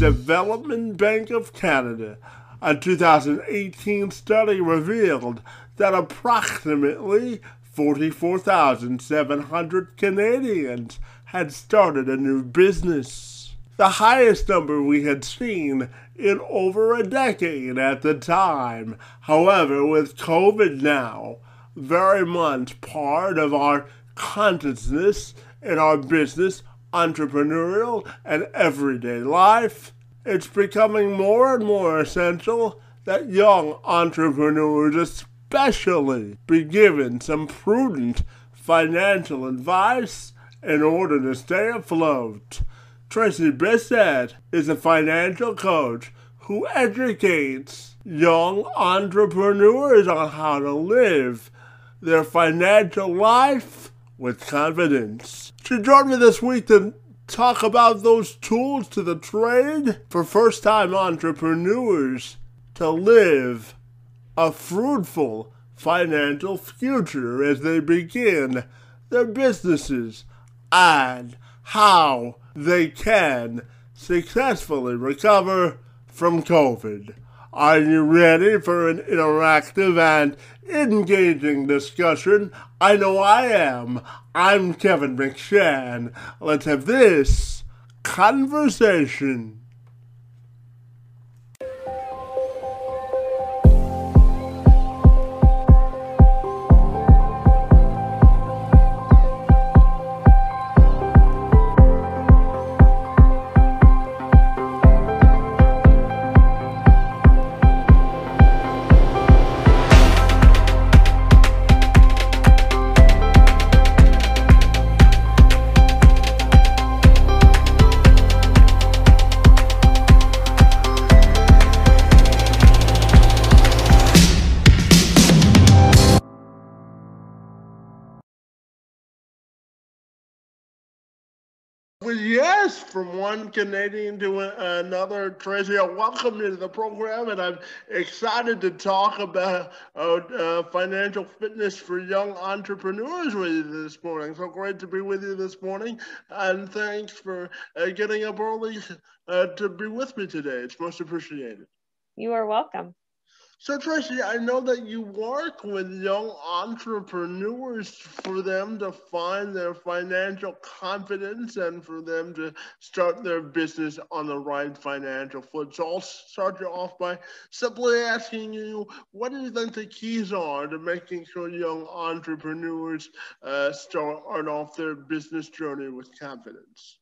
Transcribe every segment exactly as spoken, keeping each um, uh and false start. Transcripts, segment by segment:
Development Bank of Canada, a two thousand eighteen study revealed that approximately forty-four thousand seven hundred Canadians had started a new business, the highest number we had seen in over a decade at the time. However, with COVID now very much part of our consciousness in our business, entrepreneurial, and everyday life, it's becoming more and more essential that young entrepreneurs especially be given some prudent financial advice in order to stay afloat. Tracy Bissett is a financial coach who educates young entrepreneurs on how to live their financial life with confidence. She joined me this week to talk about those tools to the trade for first-time entrepreneurs to live a fruitful financial future as they begin their businesses and how they can successfully recover from COVID. Are you ready for an interactive and engaging discussion? I know I am. I'm Kevin McShann. Let's have this conversation. Yes, from one Canadian to another. Tracy, welcome to the program, and I'm excited to talk about uh, uh, financial fitness for young entrepreneurs with you this morning. So great to be with you this morning, and thanks for uh, getting up early uh, to be with me today. It's most appreciated. You are welcome. So Tracy, I know that you work with young entrepreneurs for them to find their financial confidence and for them to start their business on the right financial foot. So I'll start you off by simply asking you, what do you think the keys are to making sure young entrepreneurs uh, start off their business journey with confidence?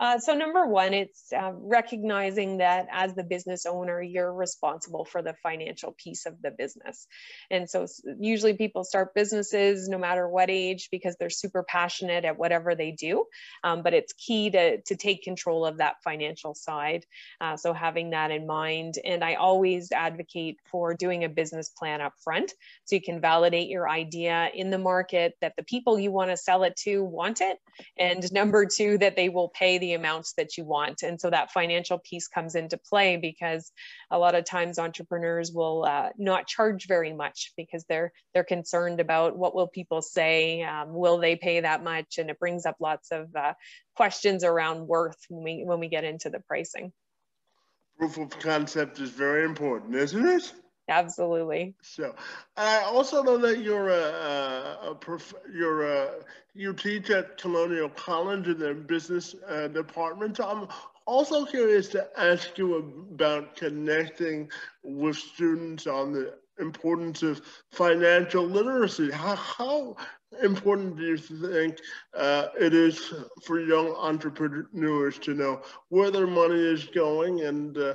Uh, so number one, it's uh, recognizing that as the business owner, you're responsible for the financial piece of the business. And so usually people start businesses no matter what age because they're super passionate at whatever they do. Um, but it's key to, to take control of that financial side. Uh, so having that in mind. And I always advocate for doing a business plan up front so you can validate your idea in the market, that the people you want to sell it to want it. And number two, that they will pay the amounts that you want. And so that financial piece comes into play because a lot of times entrepreneurs will uh, not charge very much because they're they're concerned about what will people say, um, will they pay that much? And it brings up lots of uh, questions around worth when we, when we get into the pricing. Proof of concept is very important, isn't it? Absolutely. So I also know that you're a, a prof, you're a, you teach at Colonial College in their business uh, department. So I'm also curious to ask you about connecting with students on the importance of financial literacy. How, how important do you think uh, it is for young entrepreneurs to know where their money is going, and uh,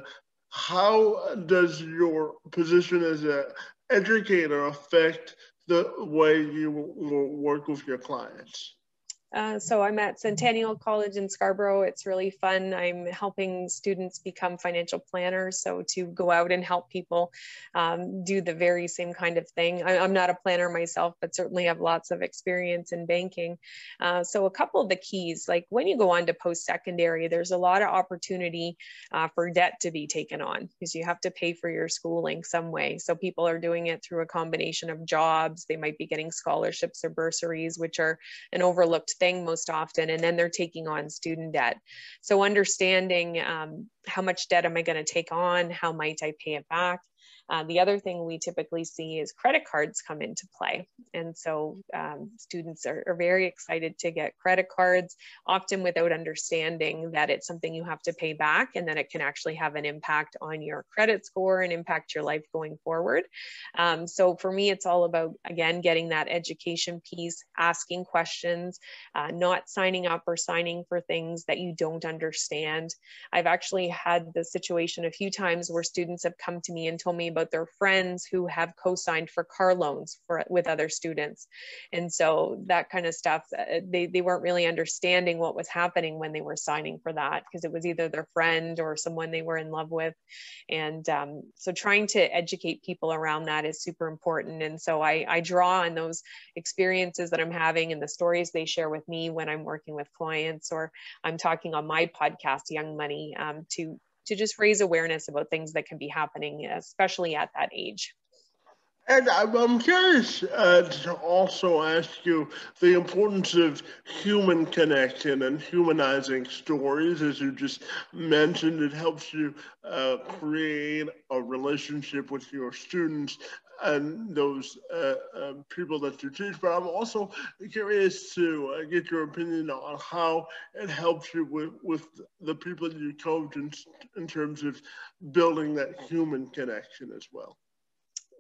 how does your position as an educator affect the way you will work with your clients? Uh, so I'm at Centennial College in Scarborough. It's really fun. I'm helping students become financial planners. So to go out and help people um, do the very same kind of thing. I, I'm not a planner myself, but certainly have lots of experience in banking. Uh, so a couple of the keys, like when you go on to post-secondary, there's a lot of opportunity uh, for debt to be taken on because you have to pay for your schooling some way. So people are doing it through a combination of jobs. They might be getting scholarships or bursaries, which are an overlooked thing most often, and then they're taking on student debt. So understanding um, how much debt am I going to take on? How might I pay it back? Uh, the other thing we typically see is credit cards come into play. And so um, students are, are very excited to get credit cards, often without understanding that it's something you have to pay back and that it can actually have an impact on your credit score and impact your life going forward. Um, so for me, it's all about, again, getting that education piece, asking questions, uh, not signing up or signing for things that you don't understand. I've actually had the situation a few times where students have come to me and told me about their friends who have co-signed for car loans for with other students. And so that kind of stuff, they, they weren't really understanding what was happening when they were signing for that, because it was either their friend or someone they were in love with. And um, so trying to educate people around that is super important. And so I, I draw on those experiences that I'm having and the stories they share with me when I'm working with clients, or I'm talking on my podcast, Young Money, um, to to just raise awareness about things that can be happening, especially at that age. And I'm curious uh, to also ask you the importance of human connection and humanizing stories. As you just mentioned, it helps you uh, create a relationship with your students and those uh, uh, people that you teach, but I'm also curious to uh, get your opinion on how it helps you with, with the people you coach in, in terms of building that human connection as well.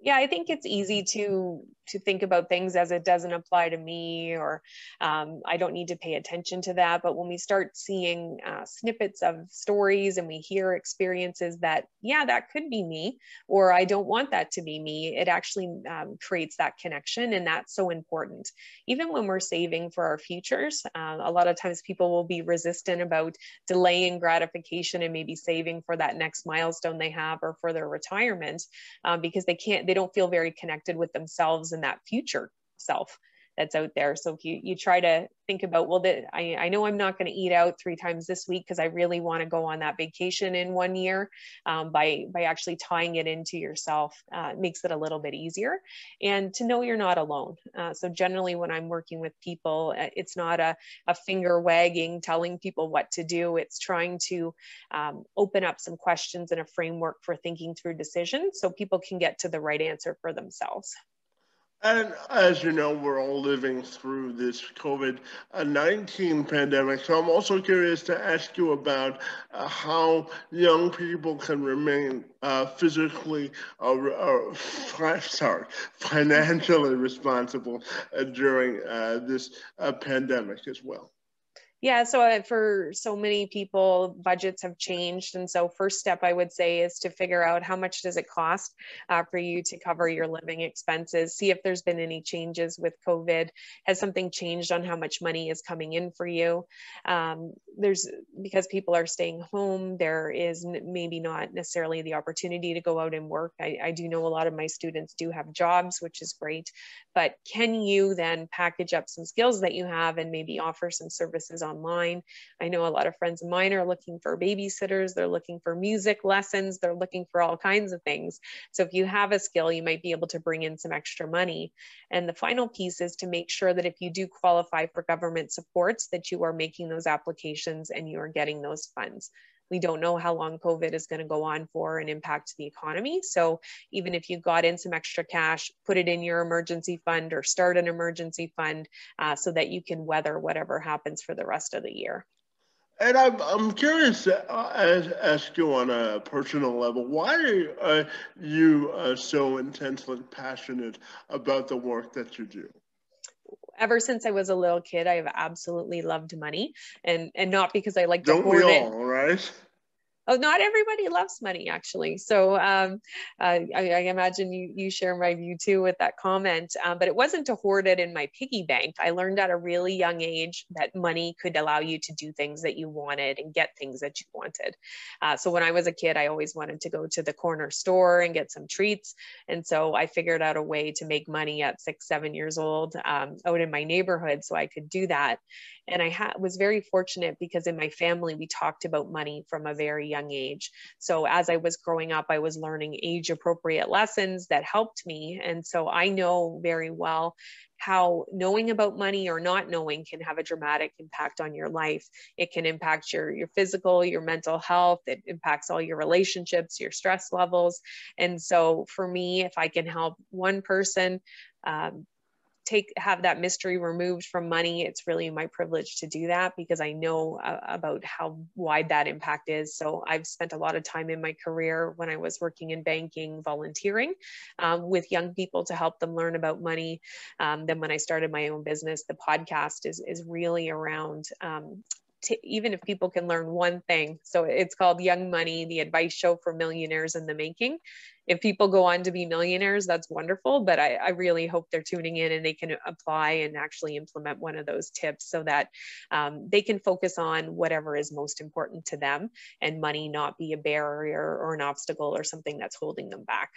Yeah, I think it's easy to to think about things as it doesn't apply to me, or um, I don't need to pay attention to that. But when we start seeing uh, snippets of stories and we hear experiences that, yeah, that could be me, or I don't want that to be me, it actually um, creates that connection. And that's so important. Even when we're saving for our futures, uh, a lot of times people will be resistant about delaying gratification and maybe saving for that next milestone they have or for their retirement uh, because they can't they don't feel very connected with themselves and that future self that's out there. So if you, you try to think about, well, that I, I know I'm not going to eat out three times this week because I really want to go on that vacation in one year, um, by, by actually tying it into yourself, uh, makes it a little bit easier, and to know you're not alone. Uh, so generally when I'm working with people, it's not a, a finger wagging, telling people what to do. It's trying to um, open up some questions and a framework for thinking through decisions so people can get to the right answer for themselves. And as you know, we're all living through this COVID nineteen pandemic. So I'm also curious to ask you about uh, how young people can remain uh, physically or, or sorry, financially responsible uh, during uh, this uh, pandemic as well. Yeah, so uh, for so many people, budgets have changed. And so first step I would say is to figure out how much does it cost uh, for you to cover your living expenses, see if there's been any changes with COVID. Has something changed on how much money is coming in for you? Um, there's, because people are staying home, there is maybe not necessarily the opportunity to go out and work. I, I do know a lot of my students do have jobs, which is great, but can you then package up some skills that you have and maybe offer some services online? I know a lot of friends of mine are looking for babysitters, they're looking for music lessons, they're looking for all kinds of things. So if you have a skill, you might be able to bring in some extra money. And the final piece is to make sure that if you do qualify for government supports, that you are making those applications and you are getting those funds. We don't know how long COVID is going to go on for and impact the economy. So even if you got in some extra cash, put it in your emergency fund or start an emergency fund uh, so that you can weather whatever happens for the rest of the year. And I'm, I'm curious to ask you on a personal level, why are you uh, so intensely passionate about the work that you do? Ever since I was a little kid, I have absolutely loved money, and and not because I like to hoard it. Don't we all, right? Oh, not everybody loves money, actually. So um, uh, I, I imagine you, you share my view too with that comment, uh, but it wasn't to hoard it in my piggy bank. I learned at a really young age that money could allow you to do things that you wanted and get things that you wanted. Uh, so when I was a kid, I always wanted to go to the corner store and get some treats. And so I figured out a way to make money at six, seven years old um, out in my neighborhood so I could do that. And I ha- was very fortunate because in my family, we talked about money from a very young age. So as I was growing up, I was learning age appropriate lessons that helped me. And so I know very well how knowing about money or not knowing can have a dramatic impact on your life. It can impact your, your physical, your mental health. It impacts all your relationships, your stress levels. And so for me, if I can help one person, um, Take, have that mystery removed from money, it's really my privilege to do that because I know uh, about how wide that impact is. So I've spent a lot of time in my career when I was working in banking, volunteering um, with young people to help them learn about money. Um, then when I started my own business, the podcast is, is really around um, To, even if people can learn one thing. So it's called Young Money, the advice show for millionaires in the making. If people go on to be millionaires, that's wonderful, but I, I really hope they're tuning in and they can apply and actually implement one of those tips so that um, they can focus on whatever is most important to them and money not be a barrier or an obstacle or something that's holding them back.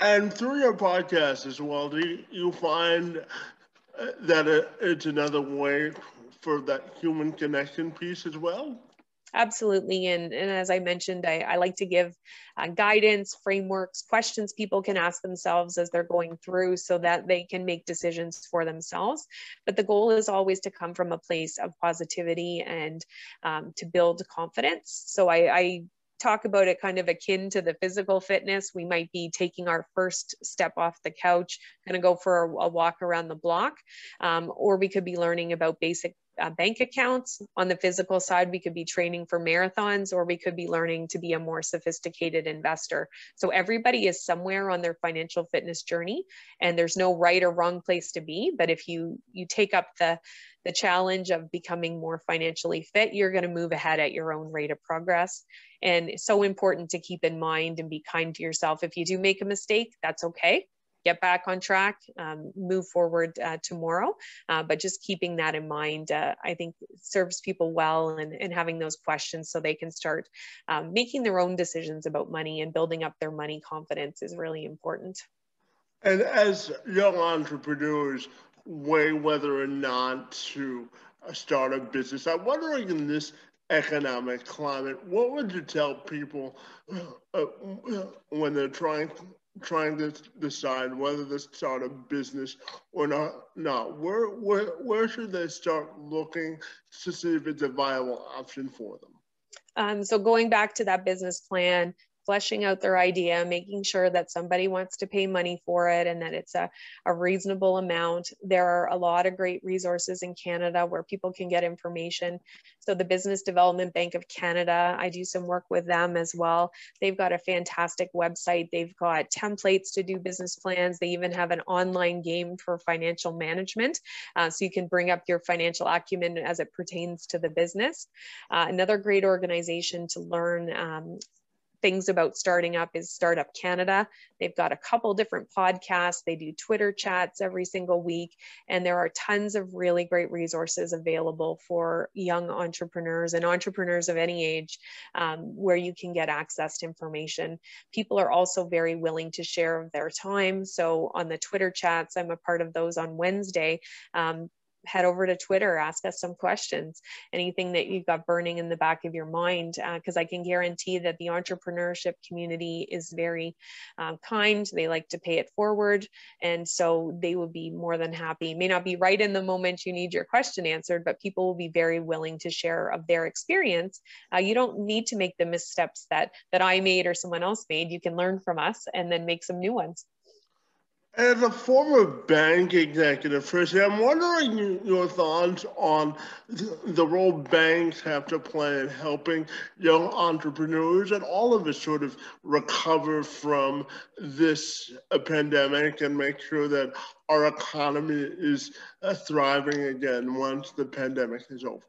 And through your podcast as well, do you find that it's another way for that human connection piece as well? Absolutely. And, and as I mentioned, I, I like to give uh, guidance, frameworks, questions people can ask themselves as they're going through so that they can make decisions for themselves. But the goal is always to come from a place of positivity and um, to build confidence. So I, I talk about it kind of akin to the physical fitness. We might be taking our first step off the couch, going to go for a, a walk around the block, um, or we could be learning about basic Uh, bank accounts. On the physical side, we could be training for marathons, or we could be learning to be a more sophisticated investor. So everybody is somewhere on their financial fitness journey, and there's no right or wrong place to be. But if you you take up the the challenge of becoming more financially fit, you're going to move ahead at your own rate of progress. And it's so important to keep in mind and be kind to yourself. If you do make a mistake, that's okay. Get back on track, um, move forward uh, tomorrow. Uh, but just keeping that in mind, uh, I think serves people well, and, and having those questions so they can start um, making their own decisions about money and building up their money confidence is really important. And as young entrepreneurs weigh whether or not to start a business, I'm wondering in this economic climate, what would you tell people uh, when they're trying trying to decide whether to start a business or not, not. Where, where, where should they start looking to see if it's a viable option for them? Um, so going back to that business plan, fleshing out their idea, making sure that somebody wants to pay money for it and that it's a, a reasonable amount. There are a lot of great resources in Canada where people can get information. So the Business Development Bank of Canada, I do some work with them as well. They've got a fantastic website. They've got templates to do business plans. They even have an online game for financial management. Uh, so you can bring up your financial acumen as it pertains to the business. Uh, another great organization to learn um, things about starting up is Startup Canada. They've got a couple different podcasts. They do Twitter chats every single week. And there are tons of really great resources available for young entrepreneurs and entrepreneurs of any age um, where you can get access to information. People are also very willing to share their time. So on the Twitter chats, I'm a part of those on Wednesday. Um, head over to Twitter, ask us some questions, anything that you've got burning in the back of your mind, because uh, I can guarantee that the entrepreneurship community is very um, kind. They like to pay it forward. And so they will be more than happy. May not be right in the moment you need your question answered, but people will be very willing to share of their experience. Uh, you don't need to make the missteps that, that I made or someone else made. You can learn from us and then make some new ones. As a former bank executive, Tracy, I'm wondering your thoughts on the role banks have to play in helping young entrepreneurs and all of us sort of recover from this pandemic and make sure that our economy is thriving again once the pandemic is over.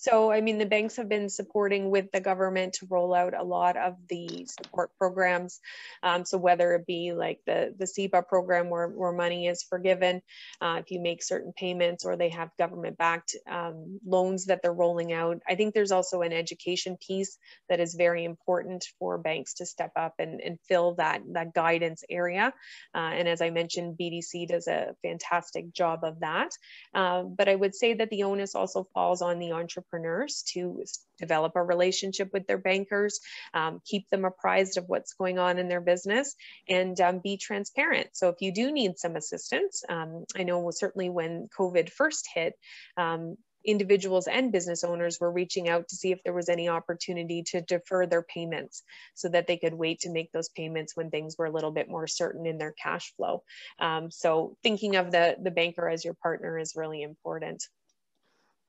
So, I mean, the banks have been supporting with the government to roll out a lot of the support programs. Um, so whether it be like the, the SIBA program where, where money is forgiven, uh, if you make certain payments, or they have government-backed um, loans that they're rolling out. I think there's also an education piece that is very important for banks to step up and, and fill that, that guidance area. Uh, and as I mentioned, B D C does a fantastic job of that. Uh, but I would say that the onus also falls on the entrepreneur entrepreneurs to develop a relationship with their bankers, um, keep them apprised of what's going on in their business, and um, be transparent. So if you do need some assistance, um, I know certainly when COVID first hit, um, individuals and business owners were reaching out to see if there was any opportunity to defer their payments so that they could wait to make those payments when things were a little bit more certain in their cash flow. Um, so thinking of the, the banker as your partner is really important.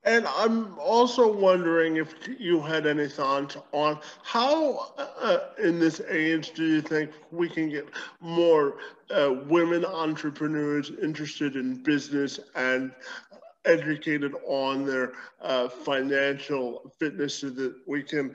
And I'm also wondering if you had any thoughts on how, uh, in this age, do you think we can get more uh, women entrepreneurs interested in business and educated on their uh, financial fitness so that we can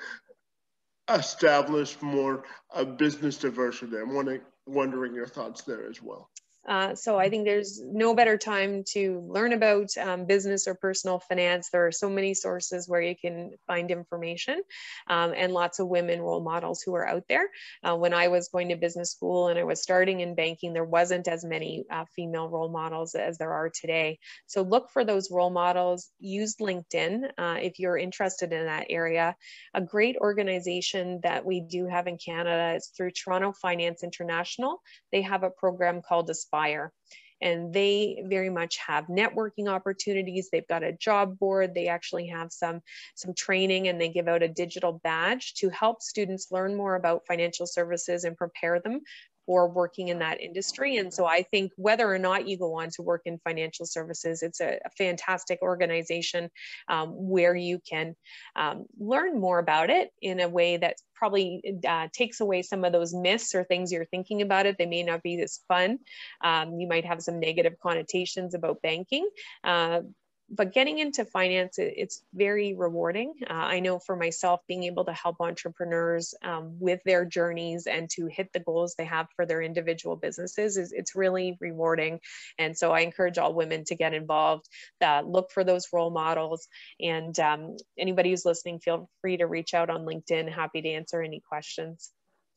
establish more uh, business diversity? I'm wondering, wondering your thoughts there as well. Uh, so I think there's no better time to learn about um, business or personal finance. There are so many sources where you can find information, um, and lots of women role models who are out there. Uh, when I was going to business school and I was starting in banking, there wasn't as many uh, female role models as there are today. So look for those role models. Use LinkedIn uh, if you're interested in that area. A great organization that we do have in Canada is through Toronto Finance International. They have a program called Aspire. Fire. And they very much have networking opportunities. They've got a job board. They actually have some, some training, and they give out a digital badge to help students learn more about financial services and prepare them for working in that industry. And so I think whether or not you go on to work in financial services, it's a, a fantastic organization um, where you can um, learn more about it in a way that probably uh, takes away some of those myths or things you're thinking about it. They may not be as fun. Um, you might have some negative connotations about banking. Uh, But getting into finance, it's very rewarding. Uh, I know for myself, being able to help entrepreneurs um, with their journeys and to hit the goals they have for their individual businesses, is it's really rewarding. And so I encourage all women to get involved, uh, look for those role models. And um, anybody who's listening, feel free to reach out on LinkedIn. Happy to answer any questions.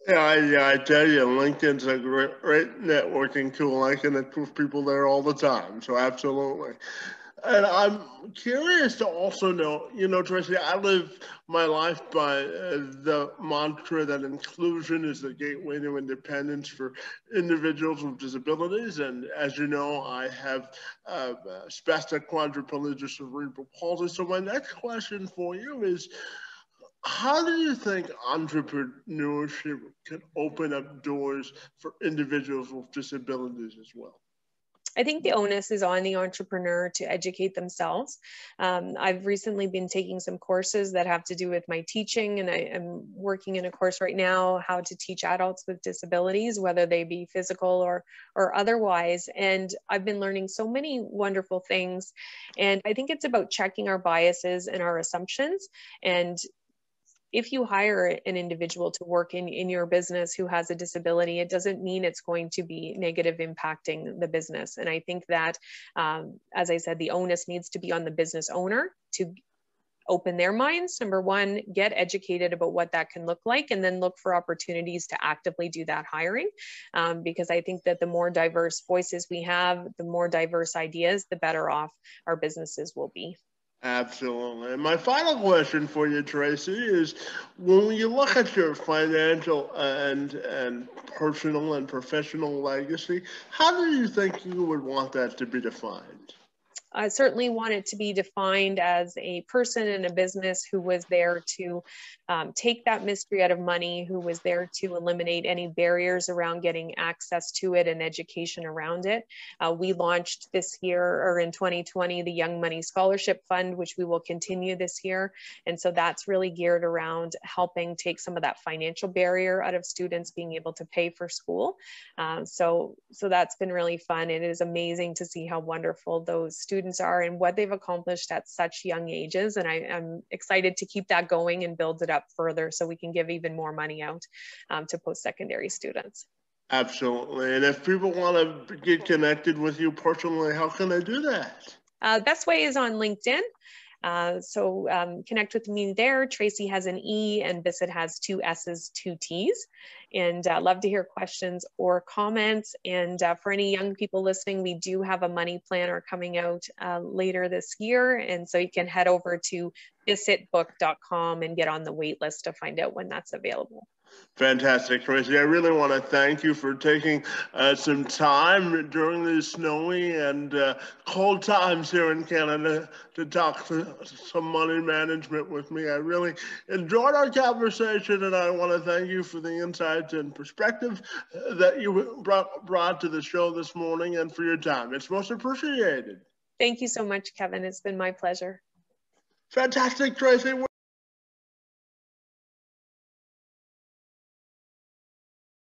Yeah, I, yeah, I tell you, LinkedIn's a great, great networking tool. I connect with people there all the time, so absolutely. And I'm curious to also know, you know, Tracy, I live my life by uh, the mantra that inclusion is the gateway to independence for individuals with disabilities. And as you know, I have uh, spastic quadriplegia cerebral palsy. So my next question for you is, how do you think entrepreneurship can open up doors for individuals with disabilities as well? I think the onus is on the entrepreneur to educate themselves. Um, I've recently been taking some courses that have to do with my teaching, and I am working in a course right now, how to teach adults with disabilities, whether they be physical or, or otherwise. And I've been learning so many wonderful things. And I think it's about checking our biases and our assumptions. And if you hire an individual to work in, in your business who has a disability, it doesn't mean it's going to be negative impacting the business. And I think that, um, as I said, the onus needs to be on the business owner to open their minds. Number one, get educated about what that can look like, and then look for opportunities to actively do that hiring. Um, because I think that the more diverse voices we have, the more diverse ideas, the better off our businesses will be. Absolutely. And my final question for you, Tracy, is when you look at your financial and, and personal and professional legacy, how do you think you would want that to be defined? I certainly want it to be defined as a person in a business who was there to um, take that mystery out of money, who was there to eliminate any barriers around getting access to it and education around it. Uh, we launched this year, or in twenty twenty, the Young Money Scholarship Fund, which we will continue this year. And so that's really geared around helping take some of that financial barrier out of students being able to pay for school. Um, so, so that's been really fun. It is amazing to see how wonderful those students students are and what they've accomplished at such young ages. And I, I'm excited to keep that going and build it up further so we can give even more money out um, to post-secondary students. Absolutely. And if people want to get connected with you personally, how can they do that? Uh, best way is on LinkedIn. Uh, so um, connect with me there. Tracy has an E and Bissett has two S's, two T's. And uh, love to hear questions or comments. And uh, for any young people listening, we do have a money planner coming out uh, later this year. And so you can head over to visit book dot com and get on the wait list to find out when that's available. Fantastic, Tracy. I really want to thank you for taking uh, some time during these snowy and uh, cold times here in Canada to talk to some money management with me. I really enjoyed our conversation, and I want to thank you for the insights and perspective that you brought, brought to the show this morning and for your time. It's most appreciated. Thank you so much, Kevin. It's been my pleasure. Fantastic, Tracy.